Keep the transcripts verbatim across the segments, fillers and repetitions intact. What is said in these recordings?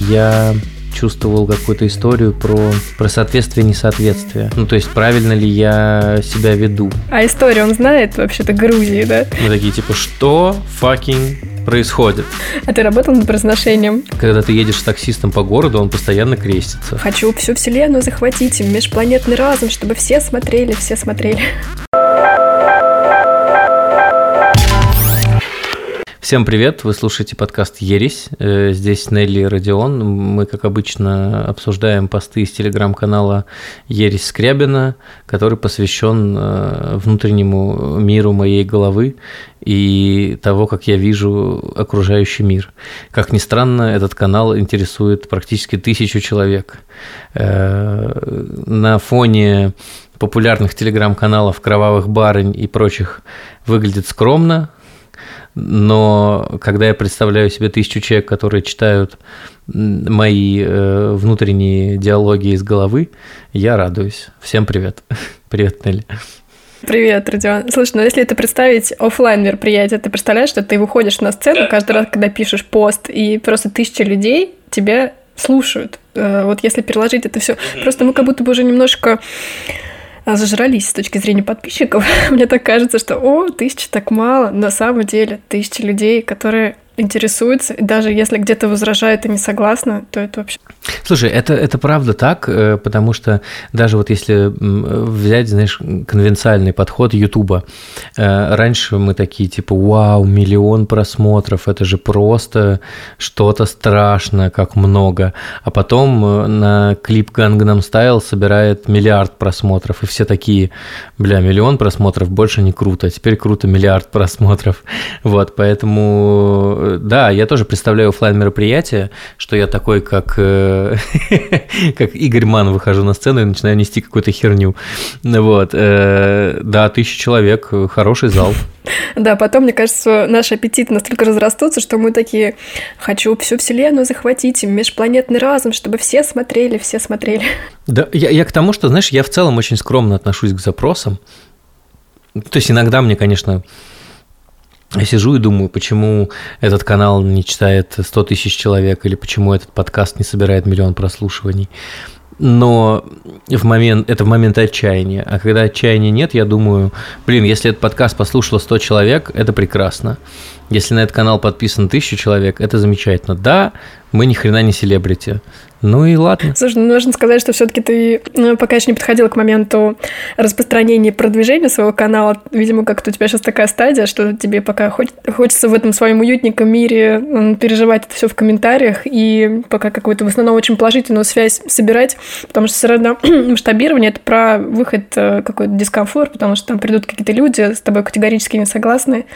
я чувствовал какую-то историю про, про соответствие-несоответствие. Ну, то есть, правильно ли я себя веду. А историю он знает вообще-то Грузии, да? Мы такие, типа, что fucking происходит? А ты работал над произношением? Когда ты едешь с таксистом по городу, он постоянно крестится. Хочу всю вселенную захватить, межпланетный разум, чтобы все смотрели, все смотрели. Всем привет, вы слушаете подкаст «Ересь», здесь Нелли Родион, мы, как обычно, обсуждаем посты из телеграм-канала «Ересь Скрябина», который посвящен внутреннему миру моей головы и того, как я вижу окружающий мир. Как ни странно, этот канал интересует практически тысячу человек. На фоне популярных телеграм-каналов «Кровавых барынь» и прочих выглядит скромно, но когда я представляю себе тысячу человек, которые читают мои э, внутренние диалоги из головы, я радуюсь. Всем привет. Привет, Нелли. Привет, Родион. Слушай, ну если это представить офлайн мероприятие, ты представляешь, что ты выходишь на сцену каждый раз, когда пишешь пост, и просто тысяча людей тебя слушают. Э, вот если переложить это все, просто мы как будто бы уже немножко... зажрались с точки зрения подписчиков. Мне так кажется, что, о, тысячи так мало. На самом деле, тысячи людей, которые интересуются, и даже если где-то возражают и не согласны, то это вообще... Слушай, это, это правда так, потому что даже вот если взять, знаешь, конвенциальный подход Ютуба, раньше мы такие, типа, вау, миллион просмотров, это же просто что-то страшное, как много, а потом на клип «Гангнам Стайл» собирает миллиард просмотров, и все такие, бля, миллион просмотров больше не круто, а теперь круто миллиард просмотров, вот, поэтому... Да, я тоже представляю офлайн мероприятие, что я такой, как, как Игорь Манн, выхожу на сцену и начинаю нести какую-то херню. Вот. Да, тысяча человек, хороший зал. Да, потом, мне кажется, наши аппетиты настолько разрастутся, что мы такие, хочу всю вселенную захватить, межпланетный разум, чтобы все смотрели, все смотрели. Да, я, я к тому, что, знаешь, я в целом очень скромно отношусь к запросам. То есть иногда мне, конечно... Я сижу и думаю, почему этот канал не читает сто тысяч человек или почему этот подкаст не собирает миллион прослушиваний. Но в момент, это в момент отчаяния. А когда отчаяния нет, я думаю, блин, если этот подкаст послушало сто человек, это прекрасно. Если на этот канал подписано тысяча человек, это замечательно. Да, мы ни хрена не селебрити. Ну и ладно. Слушай, ну нужно сказать, что все-таки ты ну, пока еще не подходила к моменту распространения и продвижения своего канала. Видимо, как-то у тебя сейчас такая стадия, что тебе пока хоч- хочется в этом своем уютненьком мире переживать это все в комментариях и пока какую-то в основном очень положительную связь собирать, потому что все равно масштабирование – это про выход какой-то дискомфорт, потому что там придут какие-то люди с тобой категорически не согласны.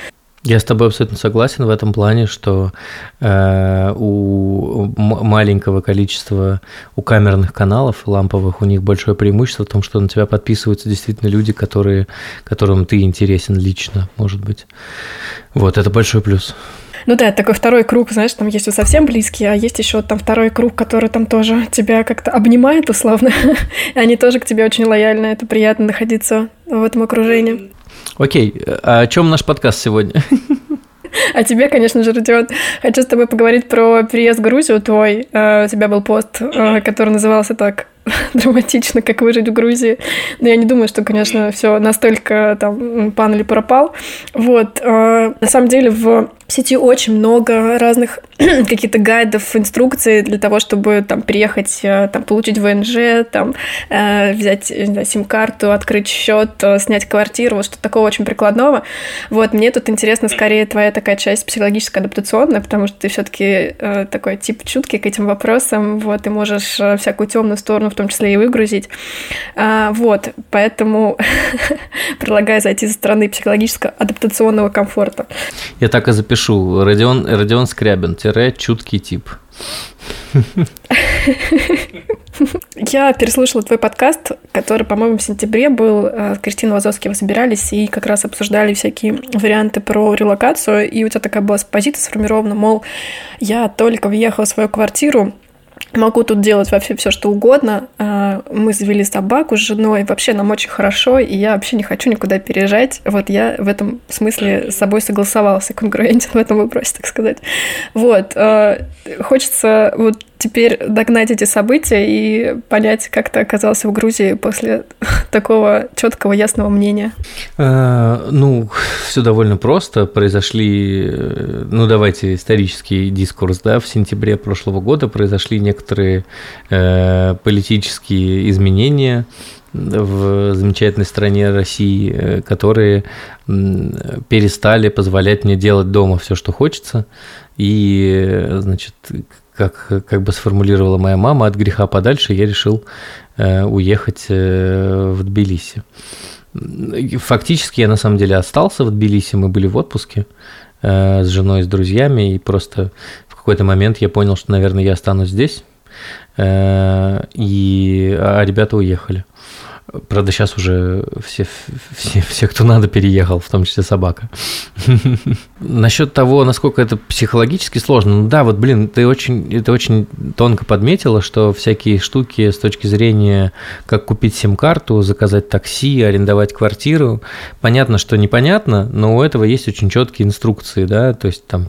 Я с тобой абсолютно согласен в этом плане, что э, у маленького количества, у камерных каналов ламповых, у них большое преимущество в том, что на тебя подписываются действительно люди, которые, которым ты интересен лично, может быть. Вот, это большой плюс. Ну да, такой второй круг, знаешь, там есть совсем близкие, а есть еще там второй круг, который там тоже тебя как-то обнимает условно, и они тоже к тебе очень лояльны, это приятно находиться в этом окружении. Окей, а о чем наш подкаст сегодня? А тебе, конечно же, Родион, хочу с тобой поговорить про переезд в Грузию твой. У тебя был пост, который назывался так драматично, как выжить в Грузии. Но я не думаю, что, конечно, все настолько там пан или пропал. Вот. На самом деле в сети очень много разных каких-то гайдов, инструкций для того, чтобы там переехать, там, получить ВНЖ, там, взять да, сим-карту, открыть счет, снять квартиру, вот что-то такого очень прикладного. Вот. Мне тут интересна скорее твоя такая часть психологическая, адаптационная, потому что ты все-таки такой тип чуткий к этим вопросам. Вот. Ты можешь всякую темную сторону в том числе и выгрузить. А, вот, поэтому предлагаю зайти со стороны психологического адаптационного комфорта. Я так и запишу. Родион, Родион Скрябин, тире, чуткий тип. Я переслушала твой подкаст, который, по-моему, в сентябре был. С Кристиной Лазовской вы собирались и как раз обсуждали всякие варианты про релокацию. И у тебя такая была позиция сформирована, мол, я только въехала в свою квартиру, могу тут делать вообще все, что угодно. Мы завели собаку с женой, вообще нам очень хорошо, и я вообще не хочу никуда переезжать. Вот я в этом смысле с собой согласовался, конгруентен в этом вопросе, так сказать. Вот. Хочется вот теперь догнать эти события и понять, как ты оказался в Грузии после такого четкого, ясного мнения? А, ну, все довольно просто. Произошли, ну, давайте исторический дискурс, да, в сентябре прошлого года произошли некоторые э, политические изменения в замечательной стране России, которые перестали позволять мне делать дома все, что хочется, и, значит, как, как бы сформулировала моя мама, от греха подальше я решил э, уехать э, в Тбилиси. Фактически я на самом деле остался в Тбилиси, мы были в отпуске э, с женой, с друзьями, и просто в какой-то момент я понял, что, наверное, я останусь здесь, э, и, а ребята уехали. Правда, сейчас уже все, все, все, кто надо, переехал, в том числе собака. Насчет того, насколько это психологически сложно, ну да, вот, блин, ты очень, ты очень тонко подметила, что всякие штуки с точки зрения, как купить сим-карту, заказать такси, арендовать квартиру, понятно, что непонятно, но у этого есть очень четкие инструкции, да, то есть там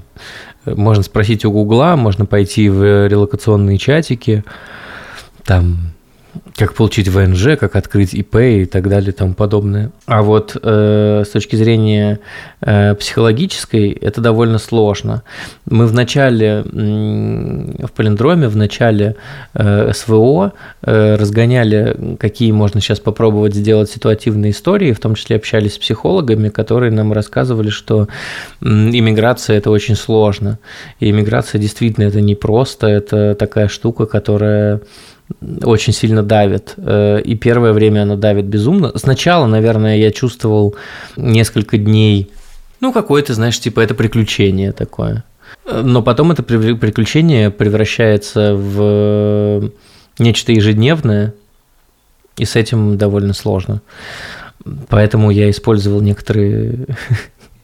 можно спросить у Гугла, можно пойти в релокационные чатики, там... как получить вэ эн жэ, как открыть и пэ и так далее и тому подобное. А вот э, с точки зрения э, психологической это довольно сложно. Мы в начале, э, в Палиндроме, в начале э, эс вэ о э, разгоняли, какие можно сейчас попробовать сделать ситуативные истории, в том числе общались с психологами, которые нам рассказывали, что иммиграция – это очень сложно. И иммиграция действительно это непросто, это такая штука, которая... очень сильно давит, и первое время она давит безумно. Сначала, наверное, я чувствовал несколько дней, ну, какое-то, знаешь, типа это приключение такое. Но потом это приключение превращается в нечто ежедневное, и с этим довольно сложно. Поэтому я использовал некоторые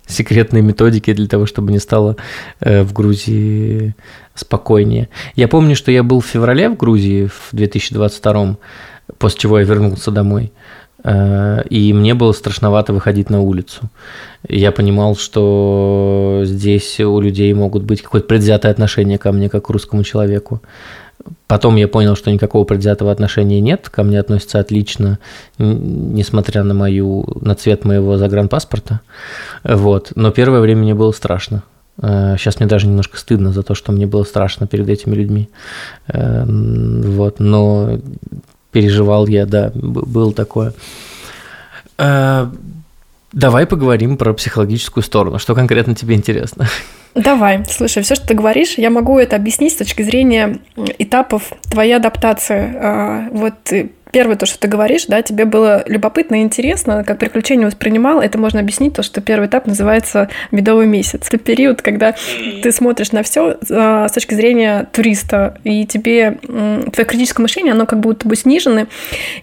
секретные методики для того, чтобы не стало в Грузии спокойнее. Я помню, что я был в феврале в Грузии в две тысячи двадцать втором, после чего я вернулся домой, и мне было страшновато выходить на улицу. Я понимал, что здесь у людей могут быть какое-то предвзятое отношение ко мне, как к русскому человеку. Потом я понял, что никакого предвзятого отношения нет, ко мне относятся отлично, несмотря на, мою, на цвет моего загранпаспорта. Вот. Но первое время мне было страшно. Сейчас мне даже немножко стыдно за то, что мне было страшно перед этими людьми. Вот. Но переживал я, да, было такое. Давай поговорим про психологическую сторону. Что конкретно тебе интересно? Давай, слушай, все, что ты говоришь, я могу это объяснить с точки зрения этапов твоей адаптации. Вот первое, то, что ты говоришь, да, тебе было любопытно и интересно, как приключение воспринимал, это можно объяснить, то, что первый этап называется «медовый месяц». Это период, когда ты смотришь на все с точки зрения туриста, и тебе, твое критическое мышление, оно как будто бы снижено,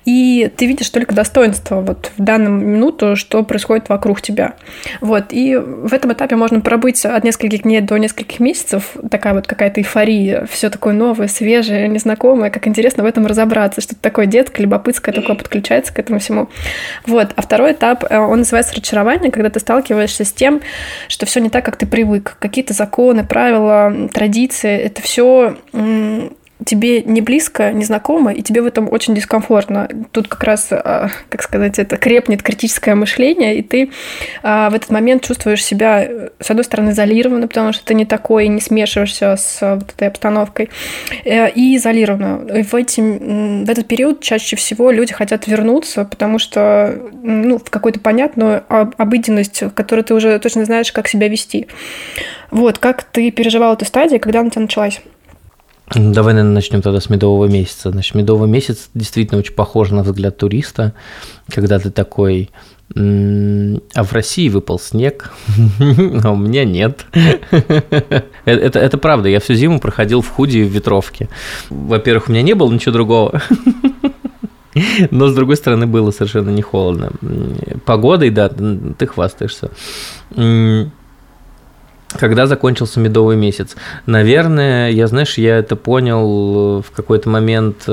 и ты видишь только достоинство вот в данную минуту, что происходит вокруг тебя. Вот, и в этом этапе можно пробыть от нескольких нет до нескольких месяцев, такая вот какая-то эйфория, все такое новое, свежее, незнакомое, как интересно в этом разобраться, что-то такое детское, любопытское, такое подключается к этому всему. Вот. А второй этап, он называется разочарование, когда ты сталкиваешься с тем, что все не так, как ты привык. Какие-то законы, правила, традиции, это все... М- тебе не близко, не знакомо, и тебе в этом очень дискомфортно. Тут как раз, как сказать, это крепнет критическое мышление, и ты в этот момент чувствуешь себя, с одной стороны, изолированно, потому что ты не такой, не смешиваешься с вот этой обстановкой, и изолированно. И в, эти, в этот период чаще всего люди хотят вернуться, потому что, ну, в какую-то понятную обыденность, в которой ты уже точно знаешь, как себя вести. Вот, как ты переживал эту стадию, когда она у тебя началась? Давай, наверное, начнем тогда с медового месяца. Значит, медовый месяц действительно очень похож на взгляд туриста, когда ты такой, м-м, а в России выпал снег, а у меня нет. Это, это правда, я всю зиму проходил в худи и в ветровке. Во-первых, у меня не было ничего другого. Но, с другой стороны, было совершенно не холодно. Погодой, да, ты хвастаешься. Когда закончился медовый месяц? Наверное, я, знаешь, я это понял в какой-то момент,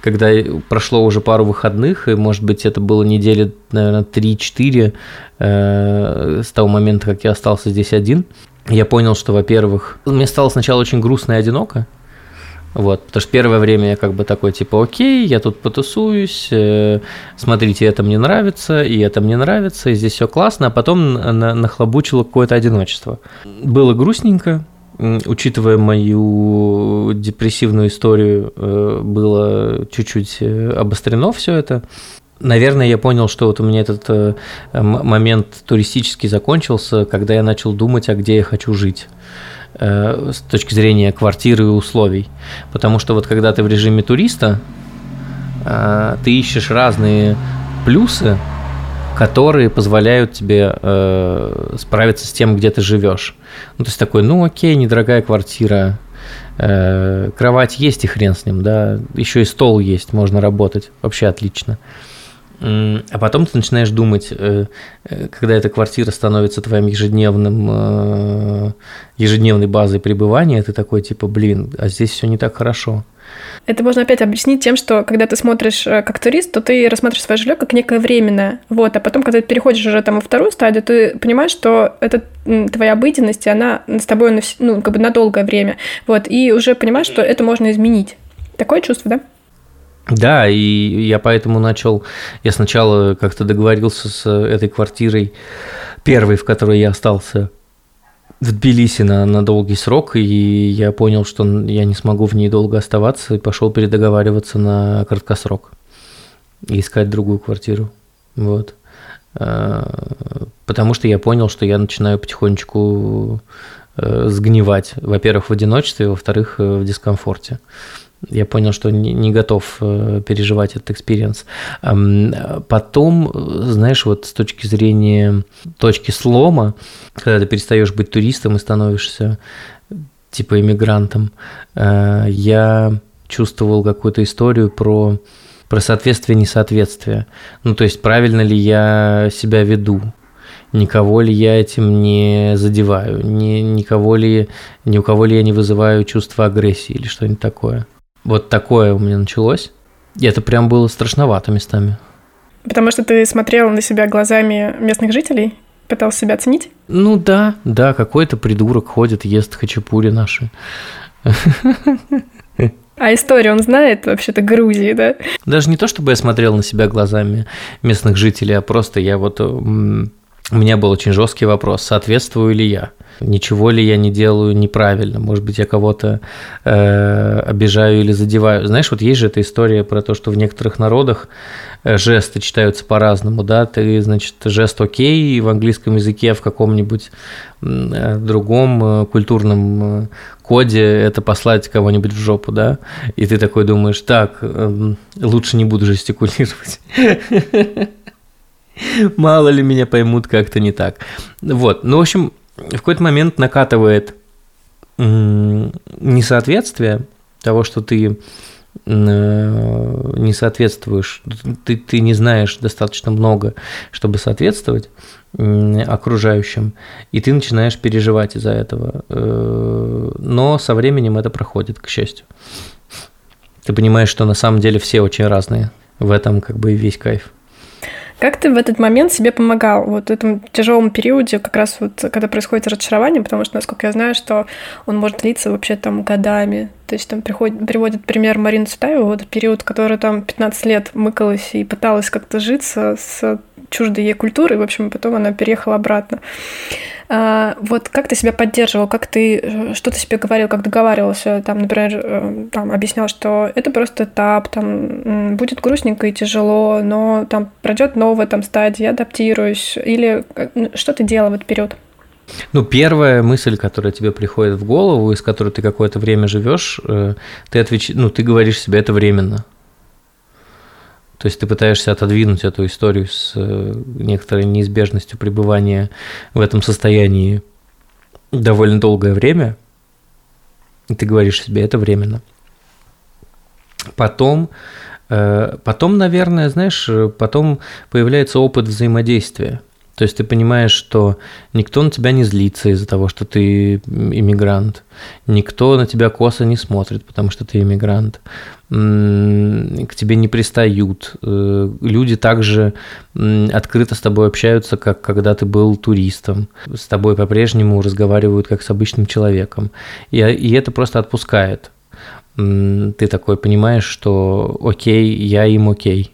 когда прошло уже пару выходных, и, может быть, это было недели, наверное, три-четыре э, с того момента, как я остался здесь один. Я понял, что, во-первых, мне стало сначала очень грустно и одиноко, Вот, потому что первое время я как бы такой, типа, окей, я тут потусуюсь, э, смотрите, это мне нравится, и это мне нравится, и здесь все классно, а потом на- на- нахлобучило какое-то одиночество. Было грустненько, учитывая мою депрессивную историю, э, было чуть-чуть обострено все это. Наверное, я понял, что вот у меня этот э, момент туристический закончился, когда я начал думать, а где я хочу жить. С точки зрения квартиры и условий. Потому что вот когда ты в режиме туриста, ты ищешь разные плюсы, которые позволяют тебе справиться с тем, где ты живешь. Ну, то есть такой, ну окей, недорогая квартира, кровать есть и хрен с ним, да, еще и стол есть, можно работать, вообще отлично. А потом ты начинаешь думать, когда эта квартира становится твоим ежедневным, ежедневной базой пребывания, ты такой, типа, блин, а здесь все не так хорошо. Это можно опять объяснить тем, что когда ты смотришь как турист, то ты рассматриваешь свое жилье как некое временное. Вот, а потом, когда ты переходишь уже там во вторую стадию, ты понимаешь, что это твоя обыденность, и она с тобой, ну, как бы на долгое время. Вот, и уже понимаешь, что это можно изменить. Такое чувство, да? Да, и я поэтому начал, я сначала как-то договорился с этой квартирой, первой, в которой я остался в Тбилиси на, на долгий срок, и я понял, что я не смогу в ней долго оставаться, и пошел передоговариваться на краткосрок и искать другую квартиру, вот, потому что я понял, что я начинаю потихонечку сгнивать, во-первых, в одиночестве, во-вторых, в дискомфорте. Я понял, что не готов переживать этот экспириенс. Потом, знаешь, вот с точки зрения точки слома, когда ты перестаешь быть туристом и становишься типа иммигрантом, я чувствовал какую-то историю про, про соответствие-несоответствие. Ну, то есть, правильно ли я себя веду? Никого ли я этим не задеваю? Ни, никого ли, ни у кого ли я не вызываю чувство агрессии или что-нибудь такое? Вот такое у меня началось, и это прям было страшновато местами. Потому что ты смотрел на себя глазами местных жителей, пытался себя оценить? Ну да, да, какой-то придурок ходит, ест хачапури наши. А историю он знает вообще-то Грузии, да? Даже не то, чтобы я смотрел на себя глазами местных жителей, а просто я вот... У меня был очень жесткий вопрос, соответствую ли я? Ничего ли я не делаю неправильно? Может быть, я кого-то э, обижаю или задеваю? Знаешь, вот есть же эта история про то, что в некоторых народах жесты читаются по-разному, да? Ты, значит, жест «окей» в английском языке, а в каком-нибудь другом культурном коде это послать кого-нибудь в жопу, да? И ты такой думаешь, так, э, лучше не буду жестикулировать. Мало ли меня поймут как-то не так. Вот, ну, в общем... В какой-то момент накатывает несоответствие того, что ты не соответствуешь, ты, ты не знаешь достаточно много, чтобы соответствовать окружающим, и ты начинаешь переживать из-за этого. Но со временем это проходит, к счастью. Ты понимаешь, что на самом деле все очень разные. В этом как бы и весь кайф. Как ты в этот момент себе помогал, вот в этом тяжелом периоде, как раз вот когда происходит разочарование, потому что, насколько я знаю, что он может длиться вообще там годами, то есть там приходит, приводит пример Марина Цветаева, вот период, который там пятнадцать лет мыкалась и пыталась как-то житься с чуждой ей культурой, в общем, потом она переехала обратно. А, вот как ты себя поддерживал, как ты, что ты себе говорил, как договаривался, там, например, там, объяснял, что это просто этап, там, будет грустненько и тяжело, но там пройдет новая там стадия, я адаптируюсь, или что ты делал в этот период? Ну, первая мысль, которая тебе приходит в голову, из которой ты какое-то время живешь, ты отвеч... ну, ты говоришь себе, это временно. То есть ты пытаешься отодвинуть эту историю с некоторой неизбежностью пребывания в этом состоянии довольно долгое время, и ты говоришь себе, это временно. Потом, потом, наверное, знаешь, потом появляется опыт взаимодействия. То есть ты понимаешь, что никто на тебя не злится из-за того, что ты иммигрант, никто на тебя косо не смотрит, потому что ты иммигрант, к тебе не пристают, люди также открыто с тобой общаются, как когда ты был туристом, с тобой по-прежнему разговаривают как с обычным человеком, и это просто отпускает. ты такой понимаешь, что окей, я им окей,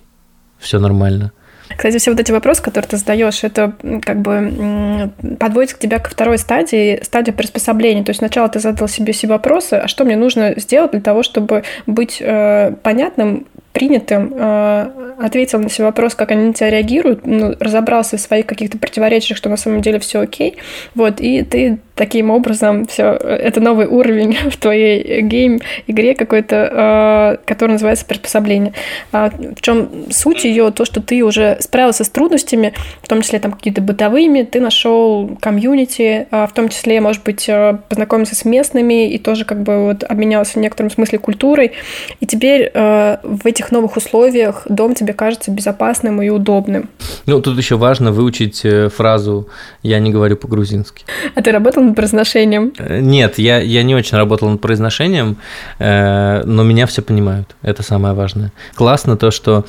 все нормально. Кстати, все вот эти вопросы, которые ты задаешь, это как бы подводит к тебя ко второй стадии, стадии приспособления. То есть сначала ты задал себе все вопросы, а что мне нужно сделать для того, чтобы быть э, понятным, принятым, э, ответил на все вопросы, как они на тебя реагируют, ну, разобрался в своих каких-то противоречиях, что на самом деле все окей. Вот, и ты таким образом, все, это новый уровень в твоей гейм-игре какой-то, э, который называется приспособление. А в чем суть ее? То, что ты уже справился с трудностями, в том числе там какие-то бытовыми, ты нашел комьюнити, э, в том числе, может быть, э, познакомился с местными и тоже как бы вот обменялся в некотором смысле культурой. И теперь э, в этих новых условиях дом тебе кажется безопасным и удобным. Ну, тут еще важно выучить фразу «я не говорю по-грузински». А ты работал над произношением? Нет, я, я не очень работал над произношением, э, но меня все понимают. Это самое важное. Классно то, что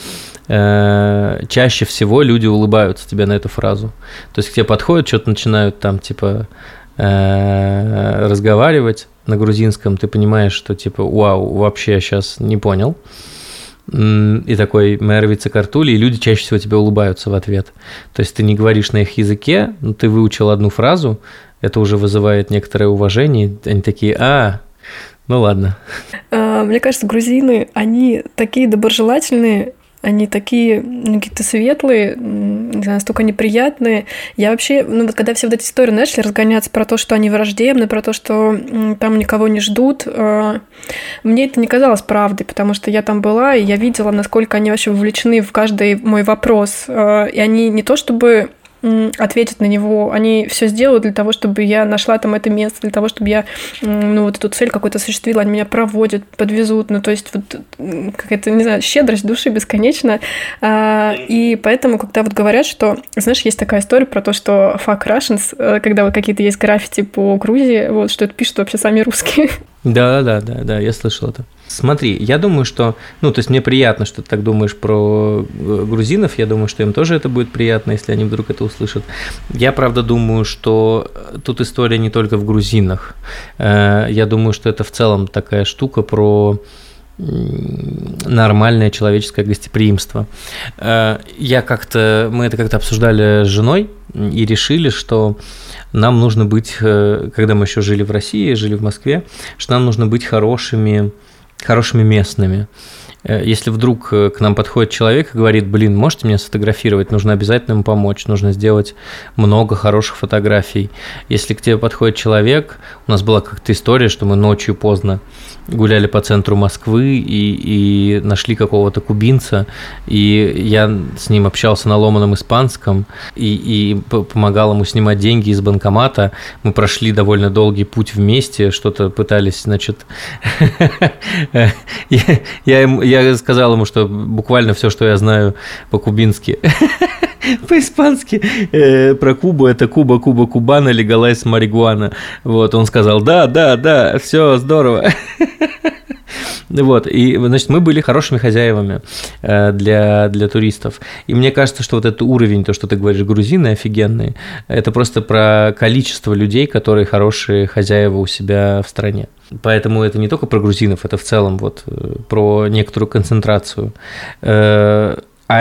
э, чаще всего люди улыбаются тебе на эту фразу. То есть к тебе подходят, что-то начинают там типа э, разговаривать на грузинском, ты понимаешь, что типа «вау, вообще я сейчас не понял». И такой «мервица картули», и люди чаще всего тебе улыбаются в ответ. То есть ты не говоришь на их языке, но ты выучил одну фразу, это уже вызывает некоторое уважение, они такие «а, ну ладно». Мне кажется, грузины, они такие доброжелательные, они такие какие-то светлые, не знаю, настолько неприятные. Я вообще, ну вот когда все вот эти истории начали разгоняться про то, что они враждебны, про то, что там никого не ждут, мне это не казалось правдой, потому что я там была, и я видела, насколько они вообще вовлечены в каждый мой вопрос. И они не то чтобы ответят на него, они все сделают для того, чтобы я нашла там это место, для того, чтобы я, ну, вот эту цель какую-то осуществила, они меня проводят, подвезут, ну, то есть вот какая-то, не знаю, щедрость души бесконечна, и поэтому, когда вот говорят, что, знаешь, есть такая история про то, что fuck Russians, когда вот какие-то есть граффити по Грузии, вот, что это пишут вообще сами русские. Да-да-да, я слышал это. Смотри, я думаю, что... Ну, то есть мне приятно, что ты так думаешь про грузинов, я думаю, что им тоже это будет приятно, если они вдруг это услышат. Я, правда, думаю, что тут история не только в грузинах. Я думаю, что это в целом такая штука про нормальное человеческое гостеприимство. Я как-то... Мы это как-то обсуждали с женой и решили, что нам нужно быть... Когда мы еще жили в России, жили в Москве, что нам нужно быть хорошими... хорошими местными. Если вдруг к нам подходит человек и говорит, блин, можете меня сфотографировать, нужно обязательно ему помочь, нужно сделать много хороших фотографий. Если к тебе подходит человек, у нас была как-то история, что мы ночью поздно гуляли по центру Москвы и, и нашли какого-то кубинца, и я с ним общался на ломаном испанском и, и помогал ему снимать деньги из банкомата. Мы прошли довольно долгий путь вместе, что-то пытались, значит... Я ему... Я сказал ему, что буквально все, что я знаю по-кубински, по-испански, э, про Кубу, это Куба, Куба, Кубана, легалайз, маригуана. Вот, он сказал, да, да, да, все здорово. Вот, и, значит, мы были хорошими хозяевами для, для туристов. И мне кажется, что вот этот уровень, то, что ты говоришь, грузины офигенные, это просто про количество людей, которые хорошие хозяева у себя в стране. Поэтому это не только про грузинов, это в целом вот про некоторую концентрацию. А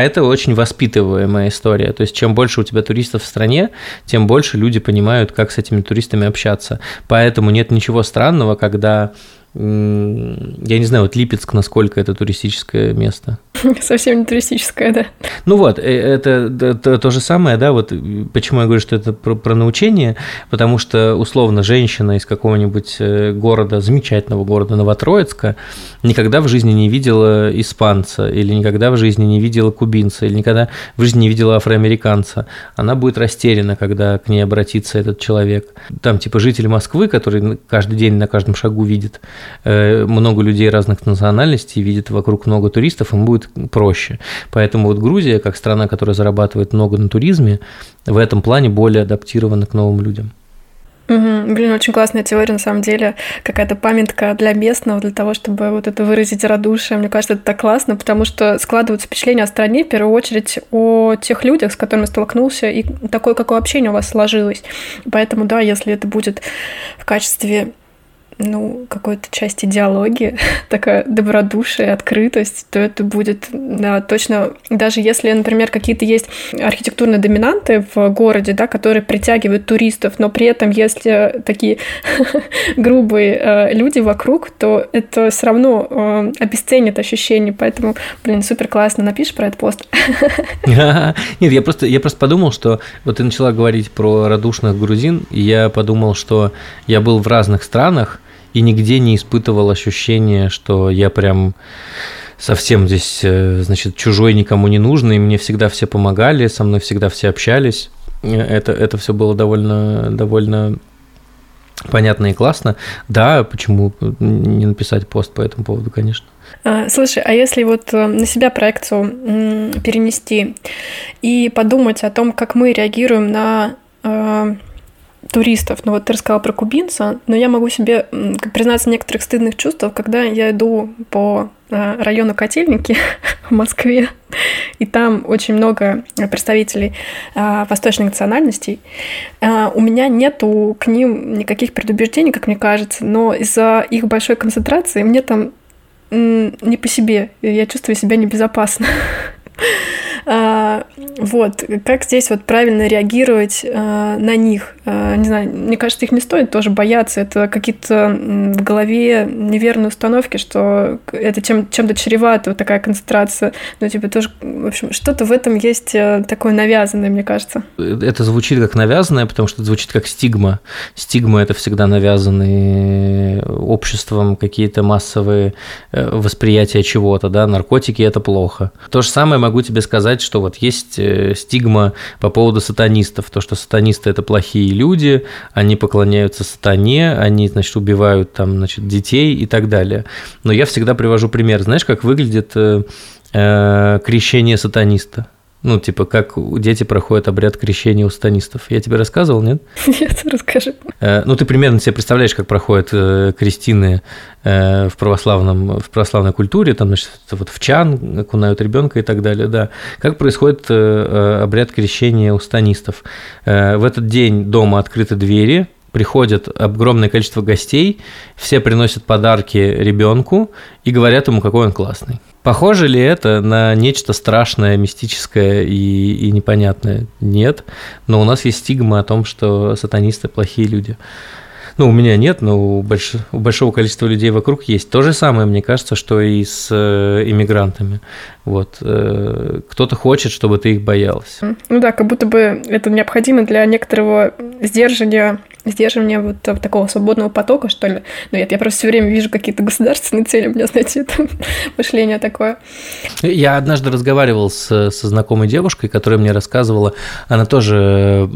это очень воспитываемая история. То есть, чем больше у тебя туристов в стране, тем больше люди понимают, как с этими туристами общаться. Поэтому нет ничего странного, когда... Я не знаю, вот Липецк, насколько это туристическое место. Совсем не туристическое, да. Ну вот, это, это то же самое, да, вот почему я говорю, что это про, про научение, потому что, условно, женщина из какого-нибудь города, замечательного города Новотроицка, никогда в жизни не видела испанца, или никогда в жизни не видела кубинца, или никогда в жизни не видела афроамериканца. Она будет растеряна, когда к ней обратится этот человек. Там типа житель Москвы, который каждый день на каждом шагу видит много людей разных национальностей, видит вокруг много туристов, им будет проще. Поэтому вот Грузия, как страна, которая зарабатывает много на туризме, в этом плане более адаптирована к новым людям. Угу. Блин, очень классная теория, на самом деле, какая-то памятка для местного, для того, чтобы вот это выразить радушие. Мне кажется, это так классно, потому что складываются впечатления о стране, в первую очередь, о тех людях, с которыми столкнулся, и такое, какое общение у вас сложилось. Поэтому, да, если это будет в качестве ну, какой-то части диалоги, такая добродушие, открытость, то это будет, да, точно, даже если, например, какие-то есть архитектурные доминанты в городе, да, которые притягивают туристов, но при этом если такие грубые люди вокруг, то это все равно обесценит ощущение, поэтому, блин, супер классно, напишешь про этот пост? Нет, я просто, я просто подумал, что вот ты начала говорить про радушных грузин, и я подумал, что я был в разных странах и нигде не испытывал ощущения, что я прям совсем здесь, значит, чужой, никому не нужный, мне всегда все помогали, со мной всегда все общались, это, это все было довольно, довольно понятно и классно. Да, почему не написать пост по этому поводу, конечно. Слушай, а если вот на себя проекцию перенести и подумать о том, как мы реагируем на туристов. Ну вот ты рассказала про кубинца, но я могу себе признаться некоторых стыдных чувств, когда я иду по району Котельники в Москве, и там очень много представителей восточных национальностей. У меня нету к ним никаких предубеждений, как мне кажется, но из-за их большой концентрации мне там не по себе, я чувствую себя небезопасно. Вот, как здесь вот правильно реагировать э, на них? Э, не знаю, мне кажется, их не стоит тоже бояться. Это какие-то в голове неверные установки, что это чем, чем-то чревато, вот такая концентрация. Но тебе тоже, в общем, что-то в этом есть такое навязанное, мне кажется. Это звучит как навязанное, потому что это звучит как стигма. Стигма – это всегда навязанные обществом какие-то массовые восприятия чего-то, да, наркотики – это плохо. То же самое могу тебе сказать, что вот есть стигма по поводу сатанистов, то, что сатанисты – это плохие люди, они поклоняются сатане, они, значит, убивают там, значит, детей и так далее. Но я всегда привожу пример. Знаешь, как выглядит э, крещение сатаниста? Ну, типа, как дети проходят обряд крещения у сатанистов. Я тебе рассказывал, нет? Нет, расскажи. Ну, ты примерно себе представляешь, как проходят крестины в, православном, в православной культуре, там, значит, вот в чан окунают ребенка и так далее, да. Как происходит обряд крещения у сатанистов? В этот день дома открыты двери, приходят огромное количество гостей, все приносят подарки ребенку и говорят ему, какой он классный. Похоже ли это на нечто страшное, мистическое и, и непонятное? Нет, но у нас есть стигма о том, что сатанисты плохие люди. Ну, у меня нет, но у, больш... у большого количества людей вокруг есть. То же самое, мне кажется, что и с э, иммигрантами. Вот. Э, кто-то хочет, чтобы ты их боялась. Ну да, как будто бы это необходимо для некоторого сдерживания, сдерживания вот такого свободного потока, что ли. Но нет, я просто все время вижу какие-то государственные цели, у меня, знаете, это мышление такое. Я однажды разговаривал с, со знакомой девушкой, которая мне рассказывала, она тоже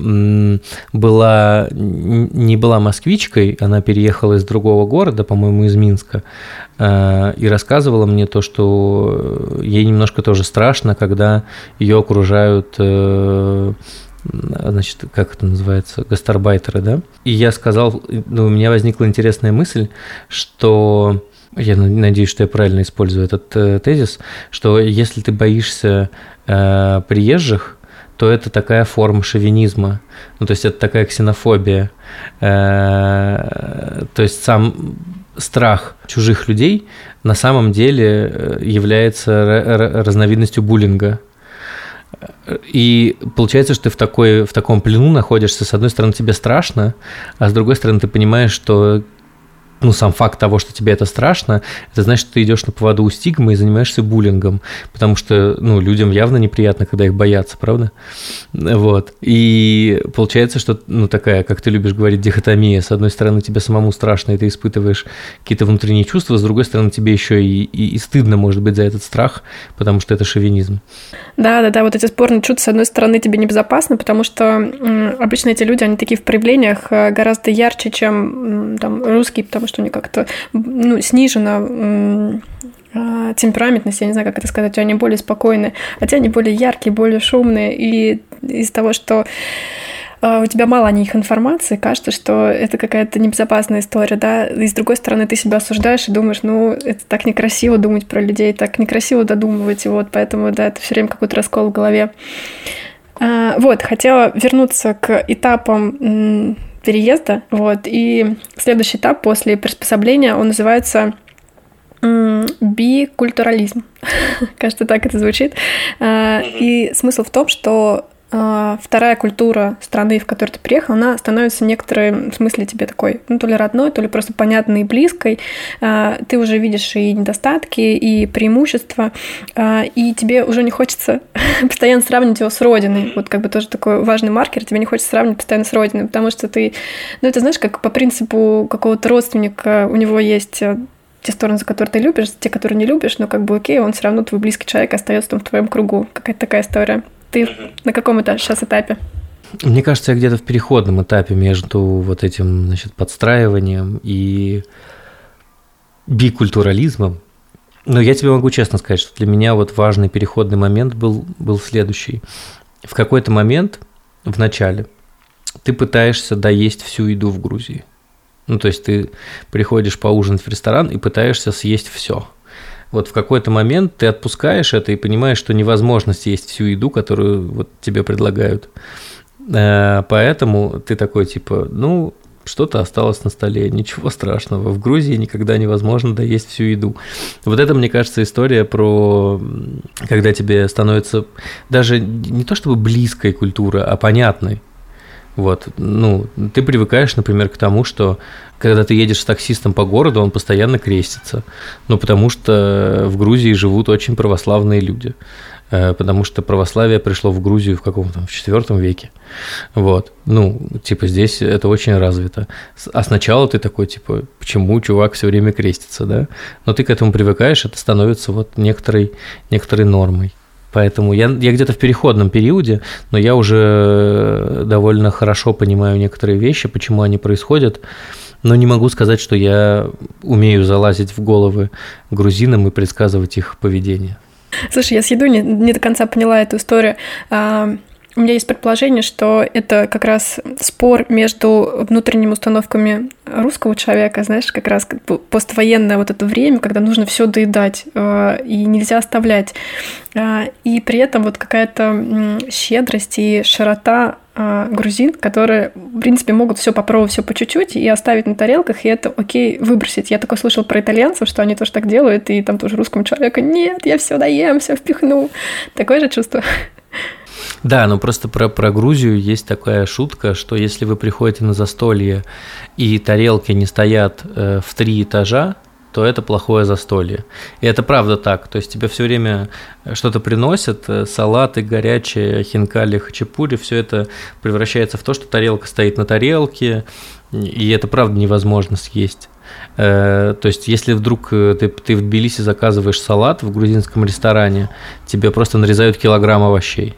была, не была москвичкой, она переехала из другого города, по-моему, из Минска, и рассказывала мне то, что ей немножко тоже страшно, когда ее окружают, значит, как это называется, гастарбайтеры, да? И я сказал, ну, у меня возникла интересная мысль, что, я надеюсь, что я правильно использую этот тезис, что если ты боишься приезжих, то это такая форма шовинизма, ну, то есть это такая ксенофобия, то есть сам страх чужих людей на самом деле является разновидностью буллинга. И получается, что ты в, такой, в таком плену находишься, с одной стороны тебе страшно, а с другой стороны ты понимаешь, что ну, сам факт того, что тебе это страшно, это значит, что ты идешь на поводу у стигмы и занимаешься буллингом, потому что, ну, людям явно неприятно, когда их боятся, правда? Вот. И получается, что, ну, такая, как ты любишь говорить, дихотомия. С одной стороны, тебе самому страшно, и ты испытываешь какие-то внутренние чувства, с другой стороны, тебе еще и, и, и стыдно, может быть, за этот страх, потому что это шовинизм. Да-да-да, вот эти спорные чувства, с одной стороны, тебе небезопасно, потому что м, обычно эти люди, они такие в проявлениях гораздо ярче, чем м, там, русские, потому что что у них как-то, ну, снижена э, темпераментность, я не знаю, как это сказать, они более спокойные, хотя они более яркие, более шумные, и из-за того, что э, у тебя мало о них информации, кажется, что это какая-то небезопасная история, да, и с другой стороны ты себя осуждаешь и думаешь, ну, это так некрасиво думать про людей, так некрасиво додумывать, и вот, поэтому, да, это все время какой-то раскол в голове. Э, вот, хотела вернуться к этапам переезда. Вот. И следующий этап после приспособления, он называется бикультурализм. Кажется, так это звучит. И смысл в том, что вторая культура страны, в которую ты приехал, она становится в некотором смысле тебе такой, ну, то ли родной, то ли просто понятной и близкой. Ты уже видишь и недостатки, и преимущества, и тебе уже не хочется постоянно сравнивать его с родиной. Вот как бы тоже такой важный маркер, тебе не хочется сравнивать постоянно с родиной, потому что ты, ну, это знаешь, как по принципу какого-то родственника, у него есть те стороны, за которые ты любишь, те, которые не любишь, но как бы окей, он все равно твой близкий человек, остается там в твоем кругу. Какая-то такая история. Ты на каком этаже сейчас этапе? Мне кажется, я где-то в переходном этапе между вот этим, значит, подстраиванием и бикультурализмом. Но я тебе могу честно сказать, что для меня вот важный переходный момент был, был следующий. В какой-то момент, в начале, ты пытаешься доесть всю еду в Грузии. Ну, то есть ты приходишь поужинать в ресторан и пытаешься съесть все. Вот в какой-то момент ты отпускаешь это и понимаешь, что невозможно съесть всю еду, которую вот тебе предлагают. Поэтому ты такой, типа, ну, что-то осталось на столе, ничего страшного. В Грузии никогда невозможно доесть всю еду. Вот это, мне кажется, история про... Когда тебе становится даже не то чтобы близкая культура, а понятной. Вот, ну, ты привыкаешь, например, к тому, что когда ты едешь с таксистом по городу, он постоянно крестится, ну, потому что в Грузии живут очень православные люди, потому что православие пришло в Грузию в каком-то, в четвёртом веке, вот, ну, типа, здесь это очень развито, а сначала ты такой, типа, почему чувак все время крестится, да, но ты к этому привыкаешь, это становится вот некоторой, некоторой нормой. Поэтому я, я где-то в переходном периоде, но я уже довольно хорошо понимаю некоторые вещи, почему они происходят, но не могу сказать, что я умею залазить в головы грузинам и предсказывать их поведение. Слушай, я с едой не, не до конца поняла эту историю. А, у меня есть предположение, что это как раз спор между внутренними установками русского человека, знаешь, как раз поствоенное вот это время, когда нужно все доедать и нельзя оставлять. И при этом вот какая-то щедрость и широта грузин, которые, в принципе, могут все попробовать, все по чуть-чуть и оставить на тарелках, и это окей выбросить. Я такое слышала про итальянцев, что они тоже так делают, и там тоже русскому человеку «нет, я все доем, все впихну». Такое же чувство. Да, но просто про, про Грузию есть такая шутка, что если вы приходите на застолье и тарелки не стоят э, в три этажа, то это плохое застолье. И это правда так. То есть тебе все время что-то приносят, салаты горячие, хинкали, хачапури, все это превращается в то, что тарелка стоит на тарелке, и это правда невозможно съесть. То есть, если вдруг ты, ты в Тбилиси заказываешь салат в грузинском ресторане, тебе просто нарезают килограмм овощей.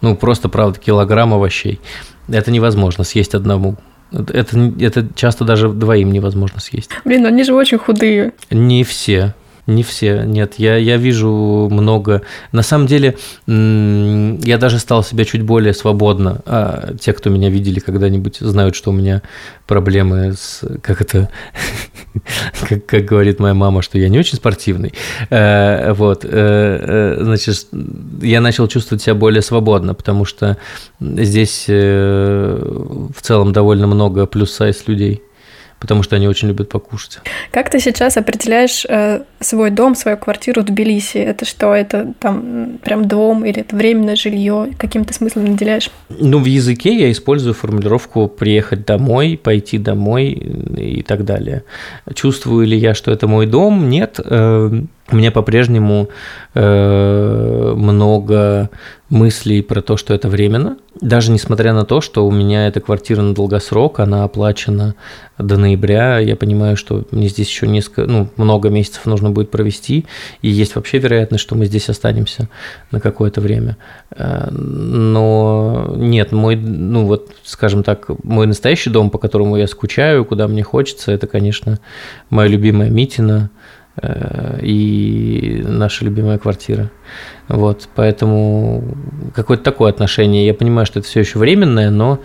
Ну, просто, правда, килограмм овощей. Это невозможно съесть одному. Это, это часто даже двоим невозможно съесть. Блин, они же очень худые. Не все. Не все. Нет, я, я вижу много. На самом деле, я даже стал себя чуть более свободно. А те, кто меня видели когда-нибудь, знают, что у меня проблемы с... Как это... Как, как говорит моя мама, что я не очень спортивный. Э, вот, э, значит, я начал чувствовать себя более свободно, потому что здесь э, в целом довольно много плюс-сайз людей, потому что они очень любят покушать. Как ты сейчас определяешь э, свой дом, свою квартиру в Тбилиси? Это что, это там прям дом или это временное жилье? Каким ты смыслом наделяешь? Ну, в языке я использую формулировку «приехать домой», «пойти домой» и так далее. Чувствую ли я, что это мой дом? Нет. Э, у меня по-прежнему э, много мыслей про то, что это временно. Даже несмотря на то, что у меня эта квартира на долгосрок, она оплачена до ноября, я понимаю, что мне здесь еще несколько, ну, много месяцев нужно будет провести, и есть вообще вероятность, что мы здесь останемся на какое-то время. Но нет, мой, ну вот, скажем так, мой настоящий дом, по которому я скучаю, куда мне хочется, это, конечно, моя любимая Митина и наша любимая квартира. Вот, поэтому какое-то такое отношение. Я понимаю, что это все еще временное, но,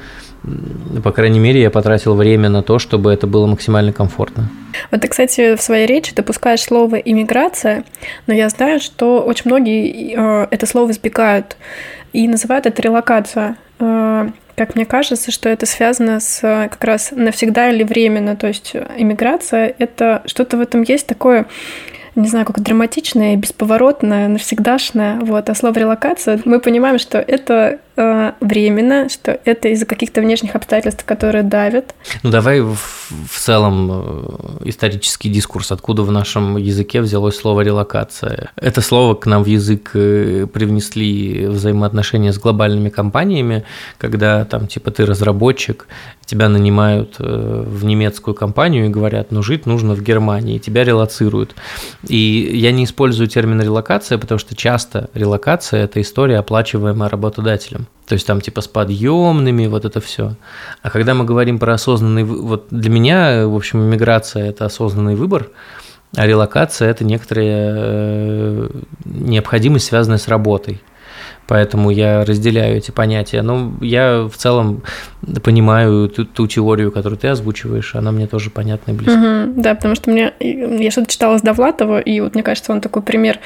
по крайней мере, я потратил время на то, чтобы это было максимально комфортно. Вот ты, кстати, в своей речи допускаешь слово «иммиграция», но я знаю, что очень многие это слово избегают и называют это «релокация». Как мне кажется, что это связано с как раз навсегда или временно, то есть эмиграция, это что-то в этом есть такое, не знаю, как драматичное, бесповоротное, навсегдашное. Вот. А слово «релокация», мы понимаем, что это э, временно, что это из-за каких-то внешних обстоятельств, которые давят. Ну, давай в, в целом исторический дискурс, откуда в нашем языке взялось слово «релокация». Это слово к нам в язык привнесли взаимоотношения с глобальными компаниями, когда там типа ты разработчик, тебя нанимают в немецкую компанию и говорят, ну, жить нужно в Германии, тебя релоцируют. И я не использую термин «релокация», потому что часто релокация – это история, оплачиваемая работодателем. То есть там типа с подъемными, вот это все. А когда мы говорим про осознанный... Вот для меня, в общем, миграция – это осознанный выбор, а релокация – это некоторая необходимость, связанная с работой. Поэтому я разделяю эти понятия. Но я в целом понимаю ту, ту теорию, которую ты озвучиваешь, она мне тоже понятна и близка. Uh-huh, да, потому что мне, я что-то читала с Довлатова, и вот мне кажется, он такой пример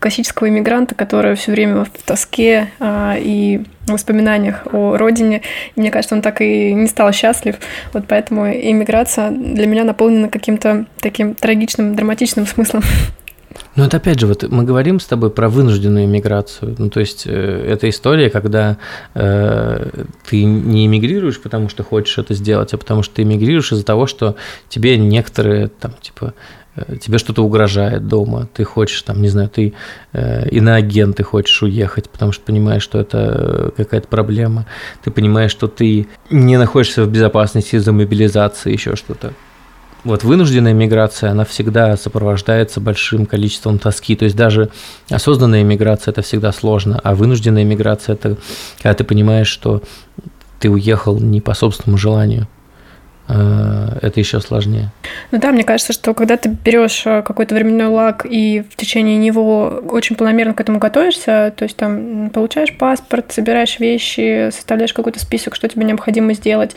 классического иммигранта, который все время в тоске а, и воспоминаниях о родине. И мне кажется, он так и не стал счастлив. Вот поэтому иммиграция для меня наполнена каким-то таким трагичным, драматичным смыслом. Ну, это опять же, вот мы говорим с тобой про вынужденную эмиграцию. Ну, то есть, э, это история, когда э, ты не эмигрируешь, потому что хочешь это сделать, а потому что ты эмигрируешь из-за того, что тебе некоторые, там, типа, э, тебе что-то угрожает дома, ты хочешь, там, не знаю, ты э, иноагент, ты хочешь уехать, потому что понимаешь, что это какая-то проблема, ты понимаешь, что ты не находишься в безопасности из-за мобилизации, еще что-то. Вот вынужденная миграция, она всегда сопровождается большим количеством тоски. То есть даже осознанная миграция – это всегда сложно, а вынужденная миграция – это когда ты понимаешь, что ты уехал не по собственному желанию. Это еще сложнее. Ну да, мне кажется, что когда ты берешь какой-то временной лаг и в течение него очень планомерно к этому готовишься, то есть там получаешь паспорт, собираешь вещи, составляешь какой-то список, что тебе необходимо сделать,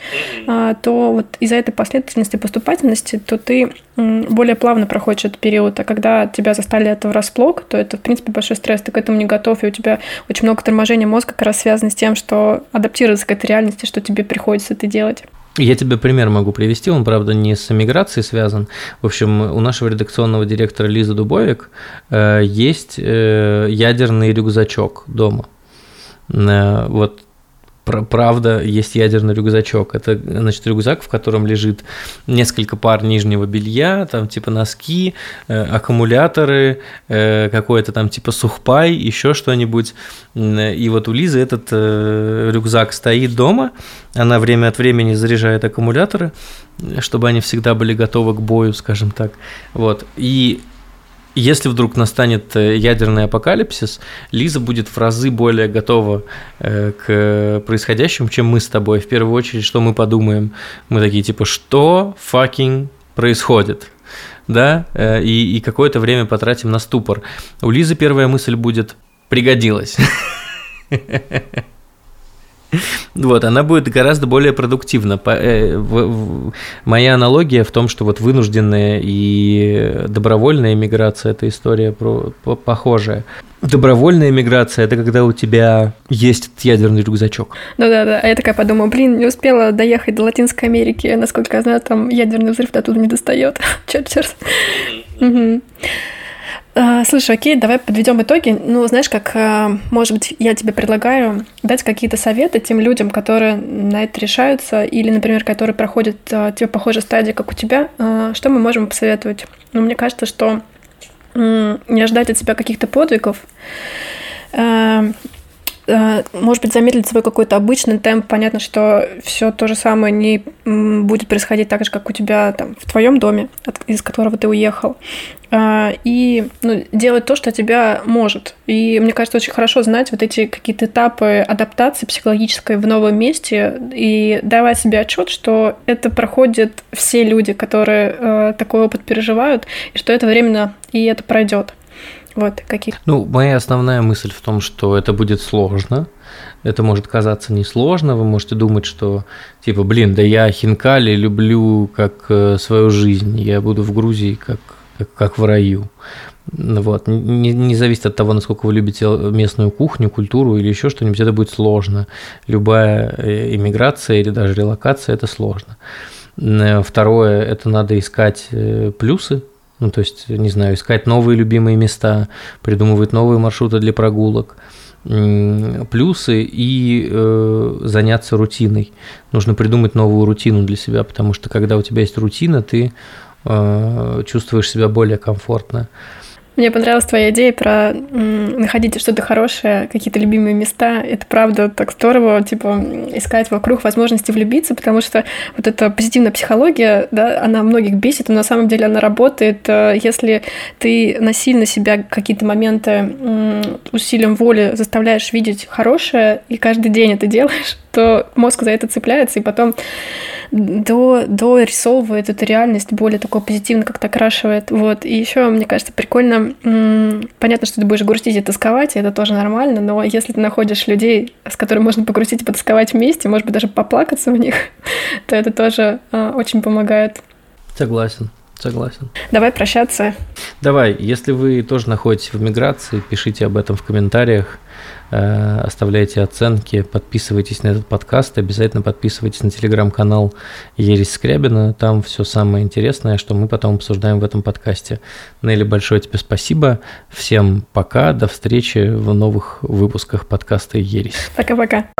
то вот из-за этой последовательности и поступательности, то ты более плавно проходишь этот период. А когда тебя застали этого врасплох, то это, в принципе, большой стресс, ты к этому не готов, и у тебя очень много торможения мозга как раз связано с тем, что адаптироваться к этой реальности, что тебе приходится это делать. Я тебе пример могу привести, он, правда, не с эмиграцией связан. В общем, у нашего редакционного директора Лизы Дубовик э, есть э, ядерный рюкзачок дома. Э, вот, пр- правда, есть ядерный рюкзачок. Это, значит, рюкзак, в котором лежит несколько пар нижнего белья, там типа носки, э, аккумуляторы, э, какой-то там типа сухпай, еще что-нибудь. И вот у Лизы этот э, рюкзак стоит дома, она время от времени заряжает аккумуляторы, чтобы они всегда были готовы к бою, скажем так. Вот. И если вдруг настанет ядерный апокалипсис, Лиза будет в разы более готова э, к происходящему, чем мы с тобой. В первую очередь, что мы подумаем? Мы такие типа, что fucking происходит? Да? И, и какое-то время потратим на ступор. У Лизы первая мысль будет... Пригодилось. Вот, она будет гораздо более продуктивна. Моя аналогия в том, что вот вынужденная и добровольная миграция – это история про похожая. Добровольная миграция – это когда у тебя есть этот ядерный рюкзачок. Да-да-да, а я такая подумала, блин, не успела доехать до Латинской Америки, насколько я знаю, там ядерный взрыв до туда не достает. Черт-черт. Слушай, окей, давай подведем итоги. Ну, знаешь, как, может быть, я тебе предлагаю дать какие-то советы тем людям, которые на это решаются, или, например, которые проходят типа похожие стадии, как у тебя. Что мы можем посоветовать? Ну, мне кажется, что не ожидать от себя каких-то подвигов, может быть, замедлить свой какой-то обычный темп. Понятно, что все то же самое не будет происходить так же, как у тебя там, в твоем доме, из которого ты уехал. И ну, делать то, что тебя может. И мне кажется, очень хорошо знать вот эти какие-то этапы адаптации психологической в новом месте и давать себе отчет, что это проходят все люди, которые такой опыт переживают, и что это временно, и это пройдет. Вот, какие. Ну, моя основная мысль в том, что это будет сложно. Это может казаться несложно. Вы можете думать, что типа, блин, да я хинкали люблю как свою жизнь. Я буду в Грузии как, как, как в раю. Вот. Не, не зависит от того, насколько вы любите местную кухню, культуру или еще что-нибудь, это будет сложно. Любая иммиграция или даже релокация – это сложно. Второе – это надо искать плюсы. Ну, то есть, не знаю, искать новые любимые места, придумывать новые маршруты для прогулок, плюсы и э, заняться рутиной. Нужно придумать новую рутину для себя, потому что когда у тебя есть рутина, ты э, чувствуешь себя более комфортно. Мне понравилась твоя идея про м, находить что-то хорошее, какие-то любимые места. Это правда так здорово, типа искать вокруг возможности влюбиться, потому что вот эта позитивная психология, да, она многих бесит, но на самом деле она работает. Если ты насильно себя какие-то моменты м, усилием воли заставляешь видеть хорошее, и каждый день это делаешь, то мозг за это цепляется, и потом до, дорисовывает эту реальность более такой позитивно, как-то окрашивает. Вот. И еще, мне кажется, прикольно, м-м, понятно, что ты будешь грустить и тосковать, и это тоже нормально, но если ты находишь людей, с которыми можно погрустить и потосковать вместе, может быть, даже поплакаться в них, то это тоже э, очень помогает. Согласен. Согласен. Давай прощаться. Давай. Если вы тоже находитесь в миграции, пишите об этом в комментариях, э, оставляйте оценки, подписывайтесь на этот подкаст, обязательно подписывайтесь на телеграм-канал Ересь Скрябина, там все самое интересное, что мы потом обсуждаем в этом подкасте. Нелли, большое тебе спасибо. Всем пока, до встречи в новых выпусках подкаста Ересь. Пока-пока.